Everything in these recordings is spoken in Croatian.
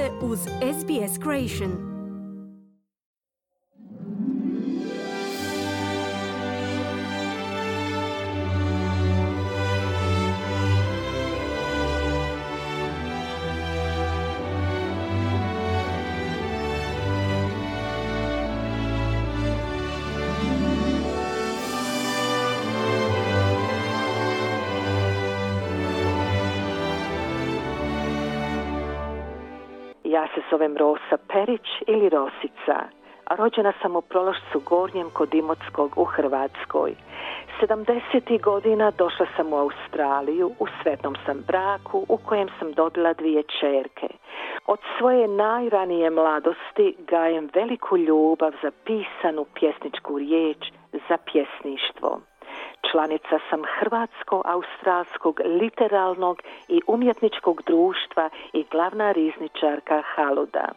ste uz SBS Creation. Ja se zovem Rosa Perić ili Rosica, a rođena sam u Prološcu Gornjem kod Imotskog u Hrvatskoj. 70. godina došla sam u Australiju, u sretnom sam braku u kojem sam dobila 2 čerke. Od svoje najranije mladosti gajem veliku ljubav za pisanu pjesničku riječ, za pjesništvo. Članica sam Hrvatsko-australskog literalnog i umjetničkog društva i glavna rizničarka Haluda.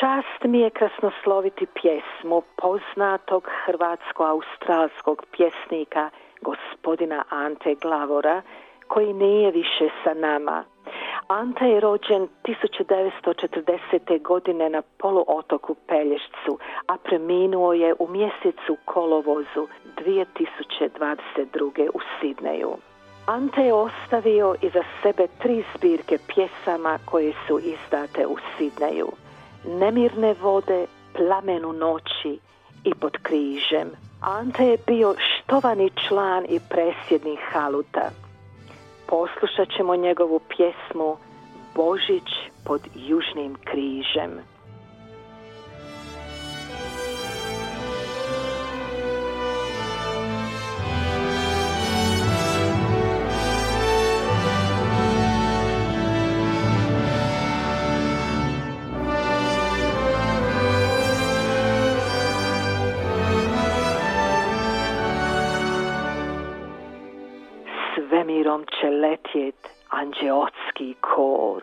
Čast mi je krasnosloviti pjesmu poznatog hrvatsko-australskog pjesnika gospodina Ante Glavora, koji nije više sa nama. Ante je rođen 1940. godine na poluotoku Pelješcu, a preminuo je u mjesecu kolovozu 2022. u Sidneju. Ante je ostavio iza sebe 3 zbirke pjesama koje su izdate u Sidneju: Nemirne vode, Plamen u noći i Pod križem. Ante je bio štovani član i predsjednik Haluda. Poslušat ćemo njegovu pjesmu Božić pod južnim križem. Svemirom će letjet anđeotski kor,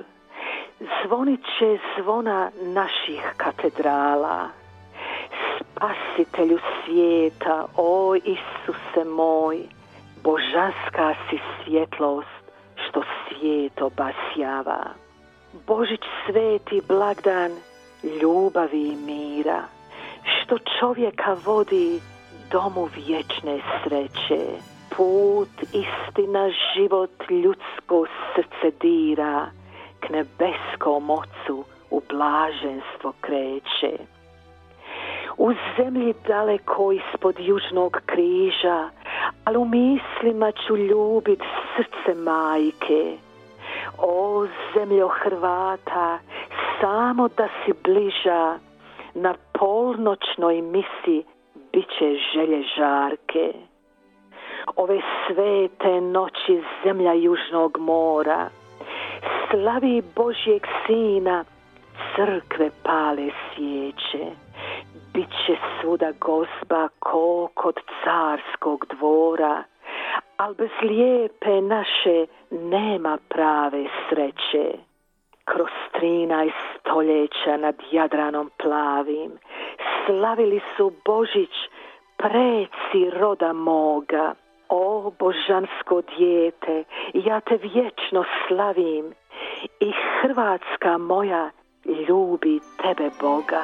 zvonit će zvona naših katedrala. Spasitelju svijeta, o Isuse moj, božanska si svjetlost što svijet obasjava. Božić sveti blagdan ljubavi i mira, što čovjeka vodi domu vječne sreće. Put, istina, život, ljudsko srce dira, k nebeskom ocu u blaženstvo kreće. U zemlji daleko ispod južnog križa, ali u mislima ću ljubit srce majke. O zemljo Hrvata, samo da si bliža, na polnoćnoj misi bit će želje žarke. Ove svete noći zemlja južnog mora slavi Božjeg sina, crkve pale svijeće. Biće svuda gozba ko kod carskog dvora, al bez lijepe naše nema prave sreće. Kroz 13 stoljeća nad Jadranom plavim slavili su Božić preci roda moga. O božansko dijete, ja te vječno slavim i Hrvatska moja ljubi tebe Boga.